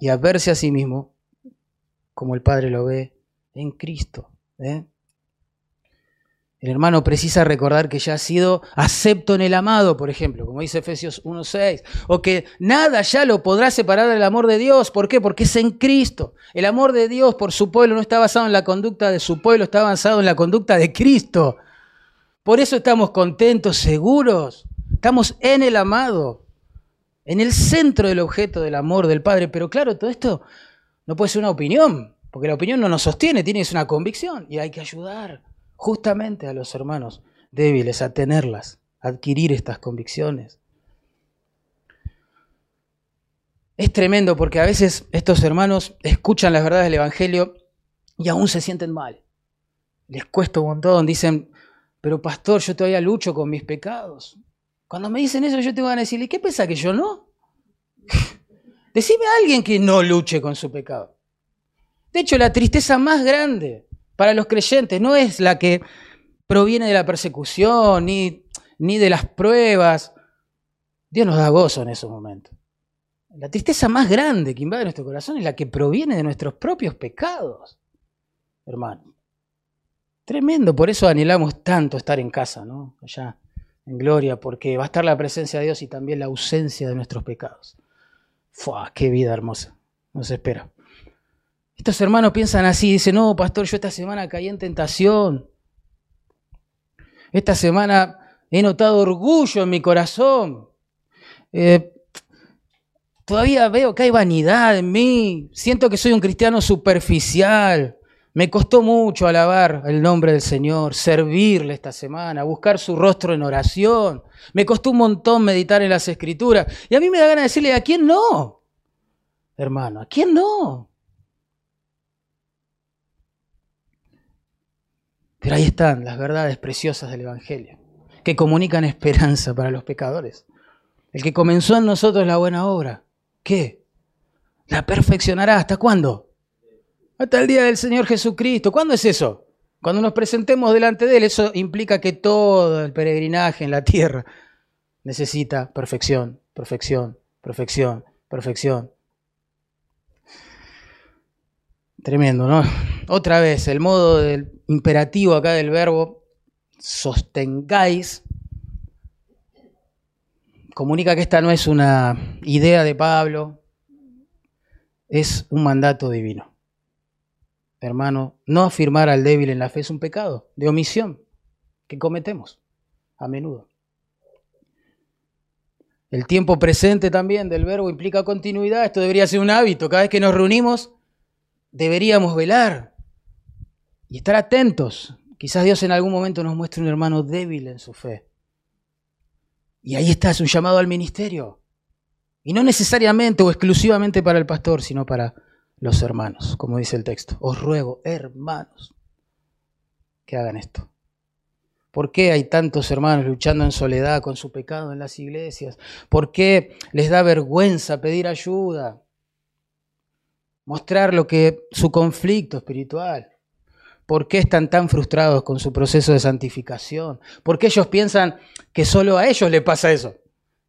y a verse a sí mismo como el Padre lo ve en Cristo. ¿eh? El hermano precisa recordar que ya ha sido acepto en el amado, por ejemplo, como dice Efesios uno seis, o que nada ya lo podrá separar del amor de Dios. ¿Por qué? Porque es en Cristo. El amor de Dios por su pueblo no está basado en la conducta de su pueblo, está basado en la conducta de Cristo. Por eso estamos contentos, seguros. Estamos en el amado, en el centro del objeto del amor del Padre. Pero claro, todo esto no puede ser una opinión, porque la opinión no nos sostiene, tiene que ser una convicción y hay que ayudar justamente a los hermanos débiles a tenerlas, a adquirir estas convicciones. Es tremendo porque a veces estos hermanos escuchan las verdades del Evangelio y aún se sienten mal. Les cuesta un montón, dicen, pero pastor, yo todavía lucho con mis pecados. Cuando me dicen eso yo te van a decir, ¿y qué pensás que yo no? Decime a alguien que no luche con su pecado. De hecho, la tristeza más grande para los creyentes no es la que proviene de la persecución ni, ni de las pruebas. Dios nos da gozo en esos momentos. La tristeza más grande que invade nuestro corazón es la que proviene de nuestros propios pecados, hermano. Tremendo, por eso anhelamos tanto estar en casa, ¿no? Allá en gloria, porque va a estar la presencia de Dios y también la ausencia de nuestros pecados. ¡Fua! ¡Qué vida hermosa! Nos espera. Estos hermanos piensan así, dicen, no, pastor, yo esta semana caí en tentación. Esta semana he notado orgullo en mi corazón. Eh, todavía veo que hay vanidad en mí. Siento que soy un cristiano superficial. Me costó mucho alabar el nombre del Señor, servirle esta semana, buscar su rostro en oración. Me costó un montón meditar en las Escrituras. Y a mí me da ganas de decirle, ¿a quién no? Hermano, ¿a quién no? Pero ahí están las verdades preciosas del Evangelio, que comunican esperanza para los pecadores. El que comenzó en nosotros la buena obra, ¿qué? La perfeccionará, ¿hasta cuándo? Hasta el día del Señor Jesucristo. ¿Cuándo es eso? Cuando nos presentemos delante de Él. Eso implica que todo el peregrinaje en la tierra necesita perfección, perfección, perfección, perfección. Tremendo, ¿no? Otra vez, el modo del imperativo acá del verbo, sostengáis, comunica que esta no es una idea de Pablo, es un mandato divino. Hermano, no afirmar al débil en la fe es un pecado de omisión que cometemos a menudo. El tiempo presente también del verbo implica continuidad. Esto debería ser un hábito. Cada vez que nos reunimos deberíamos velar y estar atentos. Quizás Dios en algún momento nos muestre un hermano débil en su fe. Y ahí está, es un llamado al ministerio. Y no necesariamente o exclusivamente para el pastor, sino para los hermanos, como dice el texto. Os ruego, hermanos, que hagan esto. ¿Por qué hay tantos hermanos luchando en soledad con su pecado en las iglesias? ¿Por qué les da vergüenza pedir ayuda? Mostrar lo que su conflicto espiritual. ¿Por qué están tan frustrados con su proceso de santificación? ¿Por qué ellos piensan que solo a ellos les pasa eso?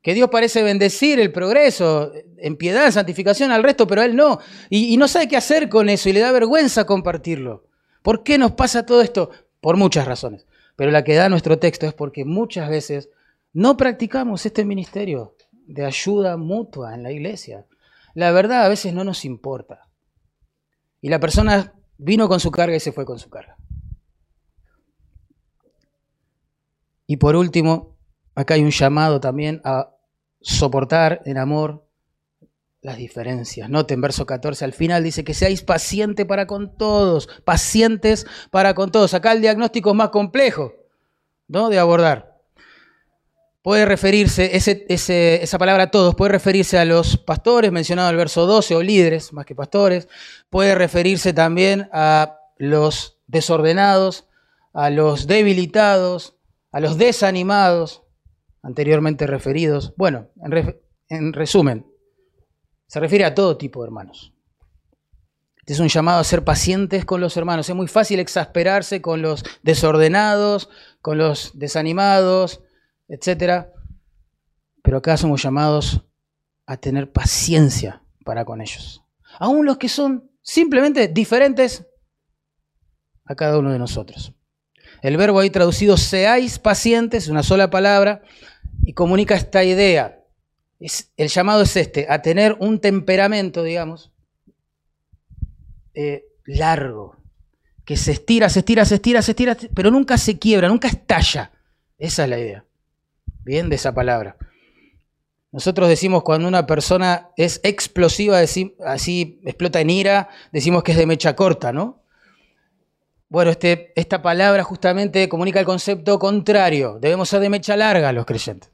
Que Dios parece bendecir el progreso en piedad, en santificación al resto, pero a él no. Y, y no sabe qué hacer con eso y le da vergüenza compartirlo. ¿Por qué nos pasa todo esto? Por muchas razones. Pero la que da nuestro texto es porque muchas veces no practicamos este ministerio de ayuda mutua en la iglesia. La verdad a veces no nos importa. Y la persona vino con su carga y se fue con su carga. Y por último, acá hay un llamado también a soportar en amor las diferencias. Noten verso catorce, al final dice que seáis pacientes para con todos, pacientes para con todos. Acá el diagnóstico es más complejo, ¿no?, de abordar. Puede referirse, ese, ese, esa palabra todos, puede referirse a los pastores, mencionado en el verso doce, o líderes, más que pastores. Puede referirse también a los desordenados, a los debilitados, a los desanimados, anteriormente referidos. Bueno, en, re, en resumen, se refiere a todo tipo de hermanos. Este es un llamado a ser pacientes con los hermanos. Es muy fácil exasperarse con los desordenados, con los desanimados, etcétera. Pero acá somos llamados a tener paciencia para con ellos. Aún los que son simplemente diferentes a cada uno de nosotros. El verbo ahí traducido, seáis pacientes, una sola palabra, y comunica esta idea. Es, el llamado es este, a tener un temperamento, digamos, eh, largo, que se estira, se estira, se estira, se estira, pero nunca se quiebra, nunca estalla. Esa es la idea, bien, de esa palabra. Nosotros decimos cuando una persona es explosiva, así explota en ira, decimos que es de mecha corta, ¿no? Bueno, este, esta palabra justamente comunica el concepto contrario. Debemos ser de mecha larga los creyentes,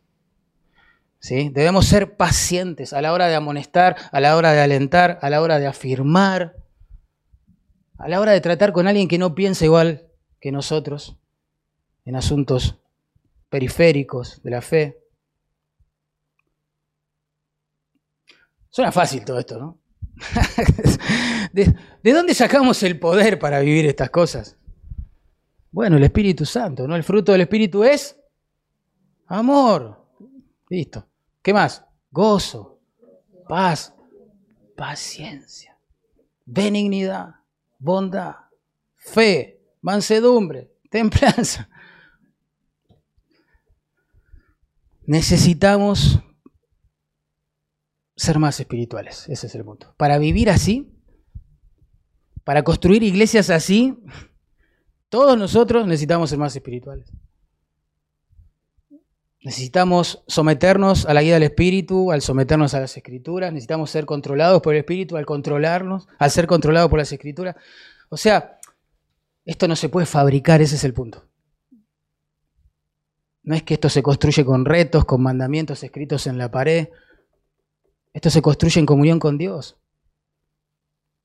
¿sí? Debemos ser pacientes a la hora de amonestar, a la hora de alentar, a la hora de afirmar, a la hora de tratar con alguien que no piensa igual que nosotros en asuntos periféricos de la fe. Suena fácil todo esto, ¿no? ¿De, ¿De dónde sacamos el poder para vivir estas cosas? Bueno, el Espíritu Santo, ¿no? El fruto del Espíritu es amor. Listo. ¿Qué más? Gozo, paz, paciencia, benignidad, bondad, fe, mansedumbre, templanza. Necesitamos ser más espirituales, ese es el punto. Para vivir así, para construir iglesias así, todos nosotros necesitamos ser más espirituales. Necesitamos someternos a la guía del Espíritu, al someternos a las Escrituras, necesitamos ser controlados por el Espíritu, al controlarnos, al ser controlados por las Escrituras. O sea, esto no se puede fabricar, ese es el punto. No es que esto se construye con retos, con mandamientos escritos en la pared. Esto se construye en comunión con Dios.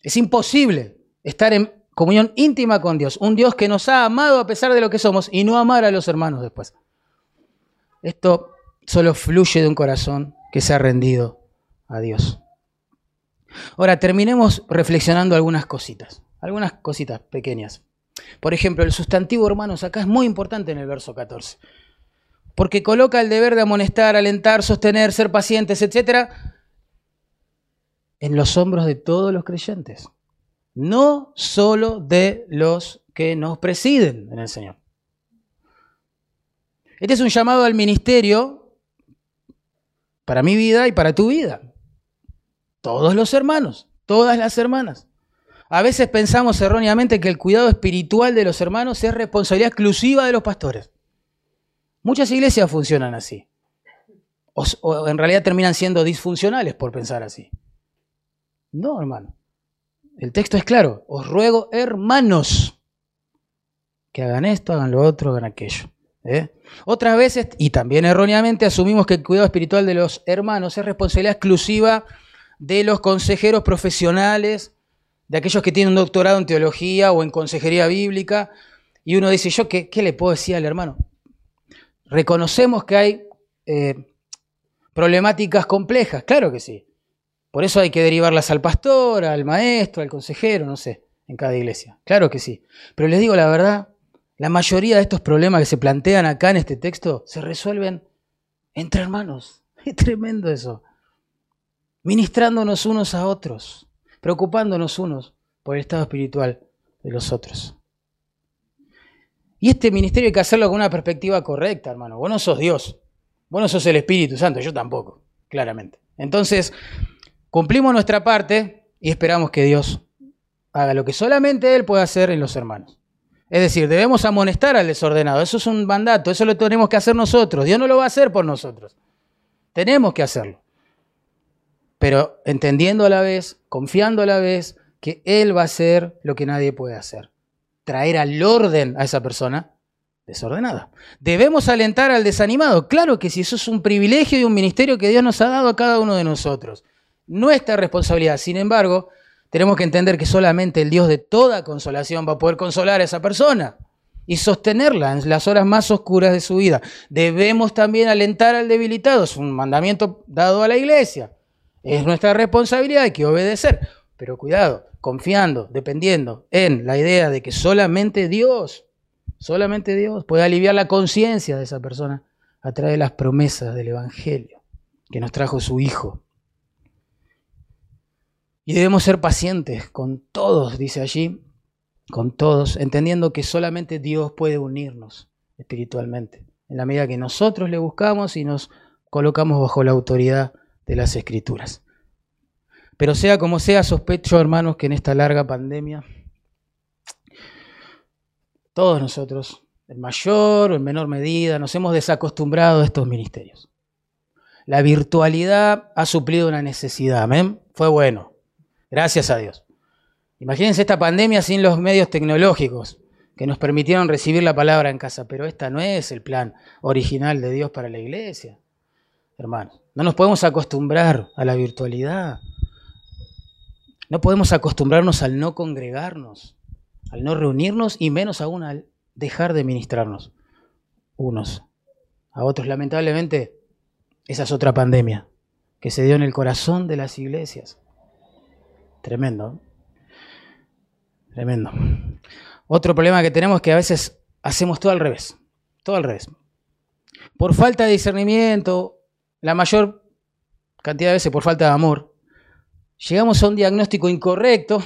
Es imposible estar en comunión íntima con Dios, un Dios que nos ha amado a pesar de lo que somos, y no amar a los hermanos después. Esto solo fluye de un corazón que se ha rendido a Dios. Ahora, terminemos reflexionando algunas cositas, algunas cositas pequeñas. Por ejemplo, el sustantivo hermanos acá es muy importante en el verso catorce, porque coloca el deber de amonestar, alentar, sostener, ser pacientes, etcétera, en los hombros de todos los creyentes, no solo de los que nos presiden en el Señor. Este es un llamado al ministerio para mi vida y para tu vida. Todos los hermanos, todas las hermanas. A veces pensamos erróneamente que el cuidado espiritual de los hermanos es responsabilidad exclusiva de los pastores. Muchas iglesias funcionan así. O, o en realidad terminan siendo disfuncionales por pensar así. No, hermano. El texto es claro. Os ruego, hermanos, que hagan esto, hagan lo otro, hagan aquello. ¿Eh? Otras veces, y también erróneamente, asumimos que el cuidado espiritual de los hermanos es responsabilidad exclusiva de los consejeros profesionales, de aquellos que tienen un doctorado en teología o en consejería bíblica. Y uno dice, ¿yo qué, qué le puedo decir al hermano? Reconocemos que hay eh, problemáticas complejas, claro que sí. Por eso hay que derivarlas al pastor, al maestro, al consejero, no sé, en cada iglesia. Claro que sí. Pero les digo la verdad, la mayoría de estos problemas que se plantean acá en este texto se resuelven entre hermanos. Es tremendo eso. Ministrándonos unos a otros, preocupándonos unos por el estado espiritual de los otros. Y este ministerio hay que hacerlo con una perspectiva correcta, hermano. Vos no sos Dios, vos no sos el Espíritu Santo, yo tampoco, claramente. Entonces, cumplimos nuestra parte y esperamos que Dios haga lo que solamente Él puede hacer en los hermanos. Es decir, debemos amonestar al desordenado. Eso es un mandato, eso lo tenemos que hacer nosotros. Dios no lo va a hacer por nosotros. Tenemos que hacerlo. Pero entendiendo a la vez, confiando a la vez, que Él va a hacer lo que nadie puede hacer. Traer al orden a esa persona desordenada. ¿Debemos alentar al desanimado? Claro que sí, eso es un privilegio y un ministerio que Dios nos ha dado a cada uno de nosotros. Nuestra responsabilidad, sin embargo, tenemos que entender que solamente el Dios de toda consolación va a poder consolar a esa persona y sostenerla en las horas más oscuras de su vida. Debemos también alentar al debilitado, es un mandamiento dado a la iglesia. Es nuestra responsabilidad, hay que obedecer. Pero cuidado, confiando, dependiendo en la idea de que solamente Dios, solamente Dios puede aliviar la conciencia de esa persona a través de las promesas del Evangelio que nos trajo su Hijo. Y debemos ser pacientes con todos, dice allí, con todos, entendiendo que solamente Dios puede unirnos espiritualmente, en la medida que nosotros le buscamos y nos colocamos bajo la autoridad de las Escrituras. Pero sea como sea, sospecho, hermanos, que en esta larga pandemia, todos nosotros, en mayor o en menor medida, nos hemos desacostumbrado de estos ministerios. La virtualidad ha suplido una necesidad, amén. Fue bueno, gracias a Dios. Imagínense esta pandemia sin los medios tecnológicos que nos permitieron recibir la palabra en casa, pero esta no es el plan original de Dios para la iglesia, hermanos. No nos podemos acostumbrar a la virtualidad. No podemos acostumbrarnos al no congregarnos, al no reunirnos y menos aún al dejar de ministrarnos unos a otros. Lamentablemente, esa es otra pandemia que se dio en el corazón de las iglesias. Tremendo, ¿eh? Tremendo. Otro problema que tenemos es que a veces hacemos todo al revés, todo al revés. Por falta de discernimiento, la mayor cantidad de veces por falta de amor, llegamos a un diagnóstico incorrecto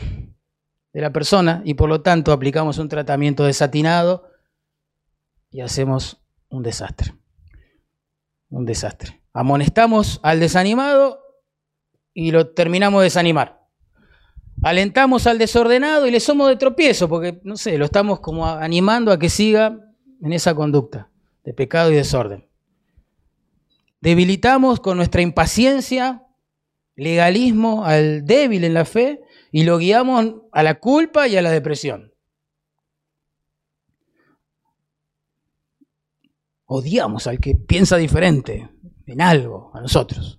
de la persona y por lo tanto aplicamos un tratamiento desatinado y hacemos un desastre. Un desastre. Amonestamos al desanimado y lo terminamos de desanimar. Alentamos al desordenado y le somos de tropiezo porque, no sé, lo estamos como animando a que siga en esa conducta de pecado y desorden. Debilitamos con nuestra impaciencia, legalismo al débil en la fe y lo guiamos a la culpa y a la depresión. Odiamos al que piensa diferente en algo a nosotros.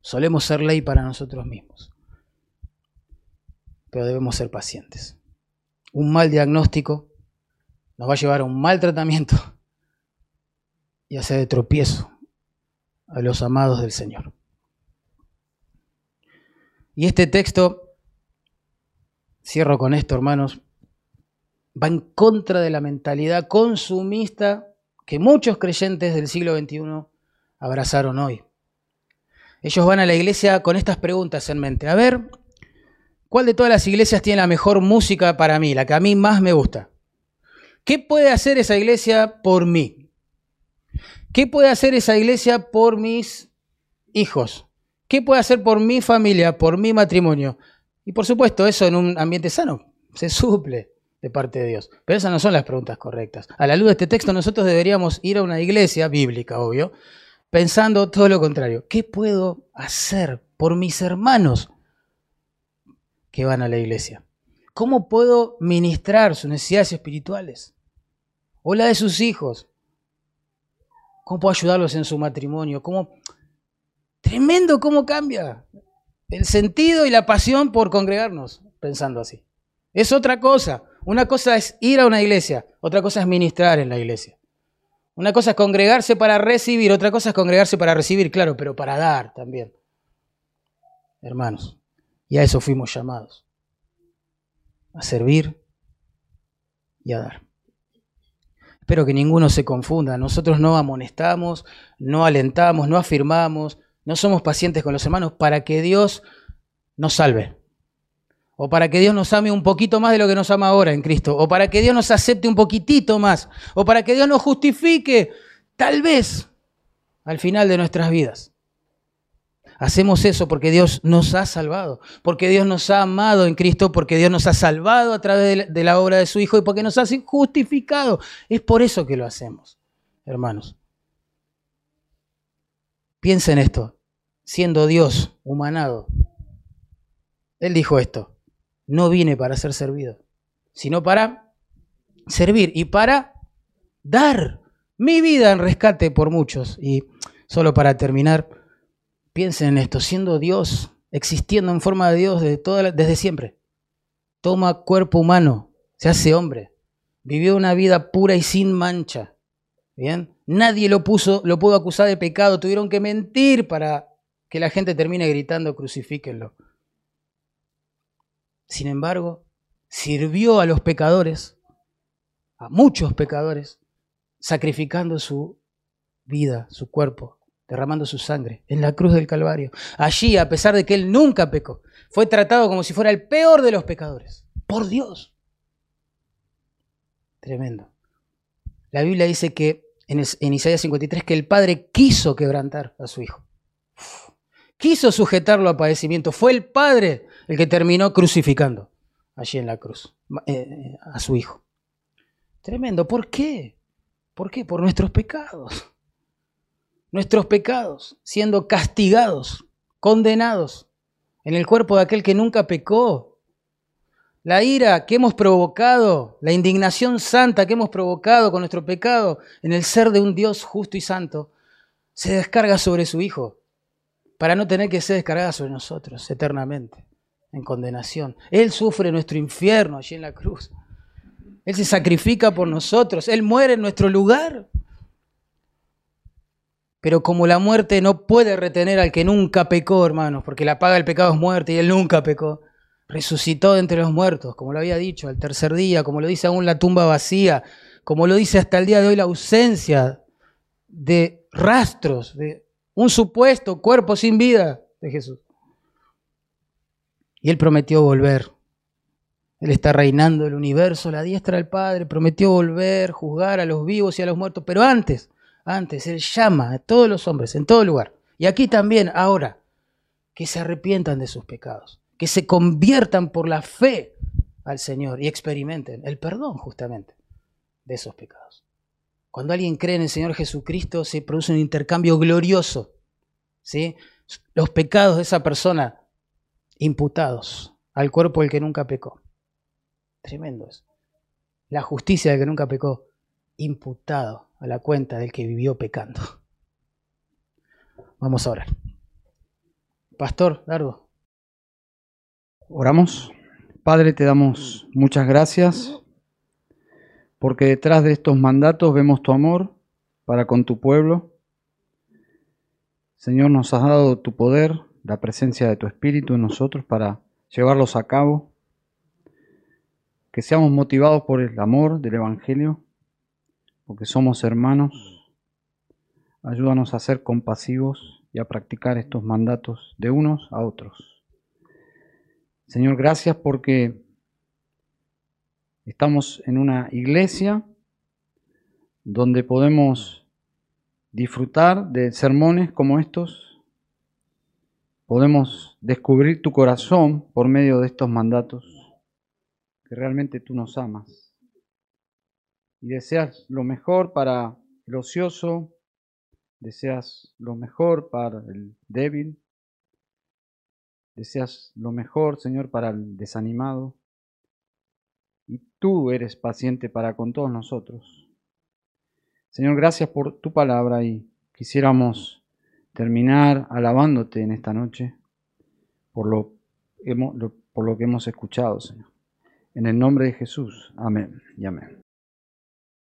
Solemos ser ley para nosotros mismos, pero debemos ser pacientes. Un mal diagnóstico nos va a llevar a un mal tratamiento y a ser de tropiezo a los amados del Señor. Y este texto, cierro con esto, hermanos, va en contra de la mentalidad consumista que muchos creyentes del siglo veintiuno abrazaron hoy. Ellos van a la iglesia con estas preguntas en mente. A ver, ¿cuál de todas las iglesias tiene la mejor música para mí, la que a mí más me gusta? ¿Qué puede hacer esa iglesia por mí? ¿Qué puede hacer esa iglesia por mis hijos? ¿Qué puedo hacer por mi familia, por mi matrimonio? Y por supuesto, eso en un ambiente sano se suple de parte de Dios. Pero esas no son las preguntas correctas. A la luz de este texto, nosotros deberíamos ir a una iglesia bíblica, obvio, pensando todo lo contrario. ¿Qué puedo hacer por mis hermanos que van a la iglesia? ¿Cómo puedo ministrar sus necesidades espirituales? ¿O la de sus hijos? ¿Cómo puedo ayudarlos en su matrimonio? ¿Cómo...? Tremendo cómo cambia el sentido y la pasión por congregarnos pensando así. Es otra cosa. Una cosa es ir a una iglesia, otra cosa es ministrar en la iglesia. Una cosa es congregarse para recibir, otra cosa es congregarse para recibir, claro, pero para dar también. Hermanos, y a eso fuimos llamados. A servir y a dar. Espero que ninguno se confunda. Nosotros no amonestamos, no alentamos, no afirmamos, no somos pacientes con los hermanos para que Dios nos salve. O para que Dios nos ame un poquito más de lo que nos ama ahora en Cristo. O para que Dios nos acepte un poquitito más. O para que Dios nos justifique, tal vez, al final de nuestras vidas. Hacemos eso porque Dios nos ha salvado. Porque Dios nos ha amado en Cristo. Porque Dios nos ha salvado a través de la obra de su Hijo. Y porque nos ha justificado. Es por eso que lo hacemos, hermanos. Piensen esto, siendo Dios humanado, Él dijo esto, no vine para ser servido, sino para servir y para dar mi vida en rescate por muchos. Y solo para terminar, piensen en esto, siendo Dios, existiendo en forma de Dios desde, toda la, desde siempre, toma cuerpo humano, se hace hombre, vivió una vida pura y sin mancha, ¿bien? Nadie lo puso, lo pudo acusar de pecado. Tuvieron que mentir para que la gente termine gritando, crucifíquenlo. Sin embargo, sirvió a los pecadores, a muchos pecadores, sacrificando su vida, su cuerpo, derramando su sangre en la cruz del Calvario. Allí, a pesar de que él nunca pecó, fue tratado como si fuera el peor de los pecadores. Por Dios. Tremendo. La Biblia dice que en, en Isaías cincuenta y tres que el padre quiso quebrantar a su hijo. Quiso sujetarlo a padecimiento. Fue el padre el que terminó crucificando allí en la cruz eh, a su hijo. Tremendo. ¿Por qué? ¿Por qué? Por nuestros pecados. Nuestros pecados siendo castigados, condenados en el cuerpo de aquel que nunca pecó. La ira que hemos provocado, la indignación santa que hemos provocado con nuestro pecado en el ser de un Dios justo y santo, se descarga sobre su hijo, para no tener que ser descargada sobre nosotros eternamente, en condenación. Él sufre nuestro infierno allí en la cruz. Él se sacrifica por nosotros. Él muere en nuestro lugar. Pero como la muerte no puede retener al que nunca pecó, hermanos, porque la paga del pecado es muerte y él nunca pecó, resucitó de entre los muertos, como lo había dicho, al tercer día, como lo dice aún la tumba vacía, como lo dice hasta el día de hoy la ausencia de rastros, de un supuesto cuerpo sin vida de Jesús. Y Él prometió volver. Él está reinando el universo, la diestra del Padre, prometió volver, juzgar a los vivos y a los muertos. Pero antes, antes, Él llama a todos los hombres, en todo lugar. Y aquí también, ahora, que se arrepientan de sus pecados, que se conviertan por la fe al Señor y experimenten el perdón justamente de esos pecados. Cuando alguien cree en el Señor Jesucristo, se produce un intercambio glorioso, ¿sí? Los pecados de esa persona imputados al cuerpo del que nunca pecó. Tremendo eso. La justicia del que nunca pecó, imputado a la cuenta del que vivió pecando. Vamos a orar. Pastor, Dardo. Oramos. Padre, te damos muchas gracias, porque detrás de estos mandatos vemos tu amor para con tu pueblo. Señor, nos has dado tu poder, la presencia de tu Espíritu en nosotros para llevarlos a cabo. Que seamos motivados por el amor del Evangelio, porque somos hermanos. Ayúdanos a ser compasivos y a practicar estos mandatos de unos a otros. Señor, gracias porque estamos en una iglesia donde podemos disfrutar de sermones como estos. Podemos descubrir tu corazón por medio de estos mandatos, que realmente tú nos amas y deseas lo mejor para el ocioso, deseas lo mejor para el débil, deseas lo mejor, Señor, para el desanimado. Y tú eres paciente para con todos nosotros. Señor, gracias por tu palabra y quisiéramos terminar alabándote en esta noche por lo, hemos, lo, por lo que hemos escuchado, Señor. En el nombre de Jesús. Amén y amén.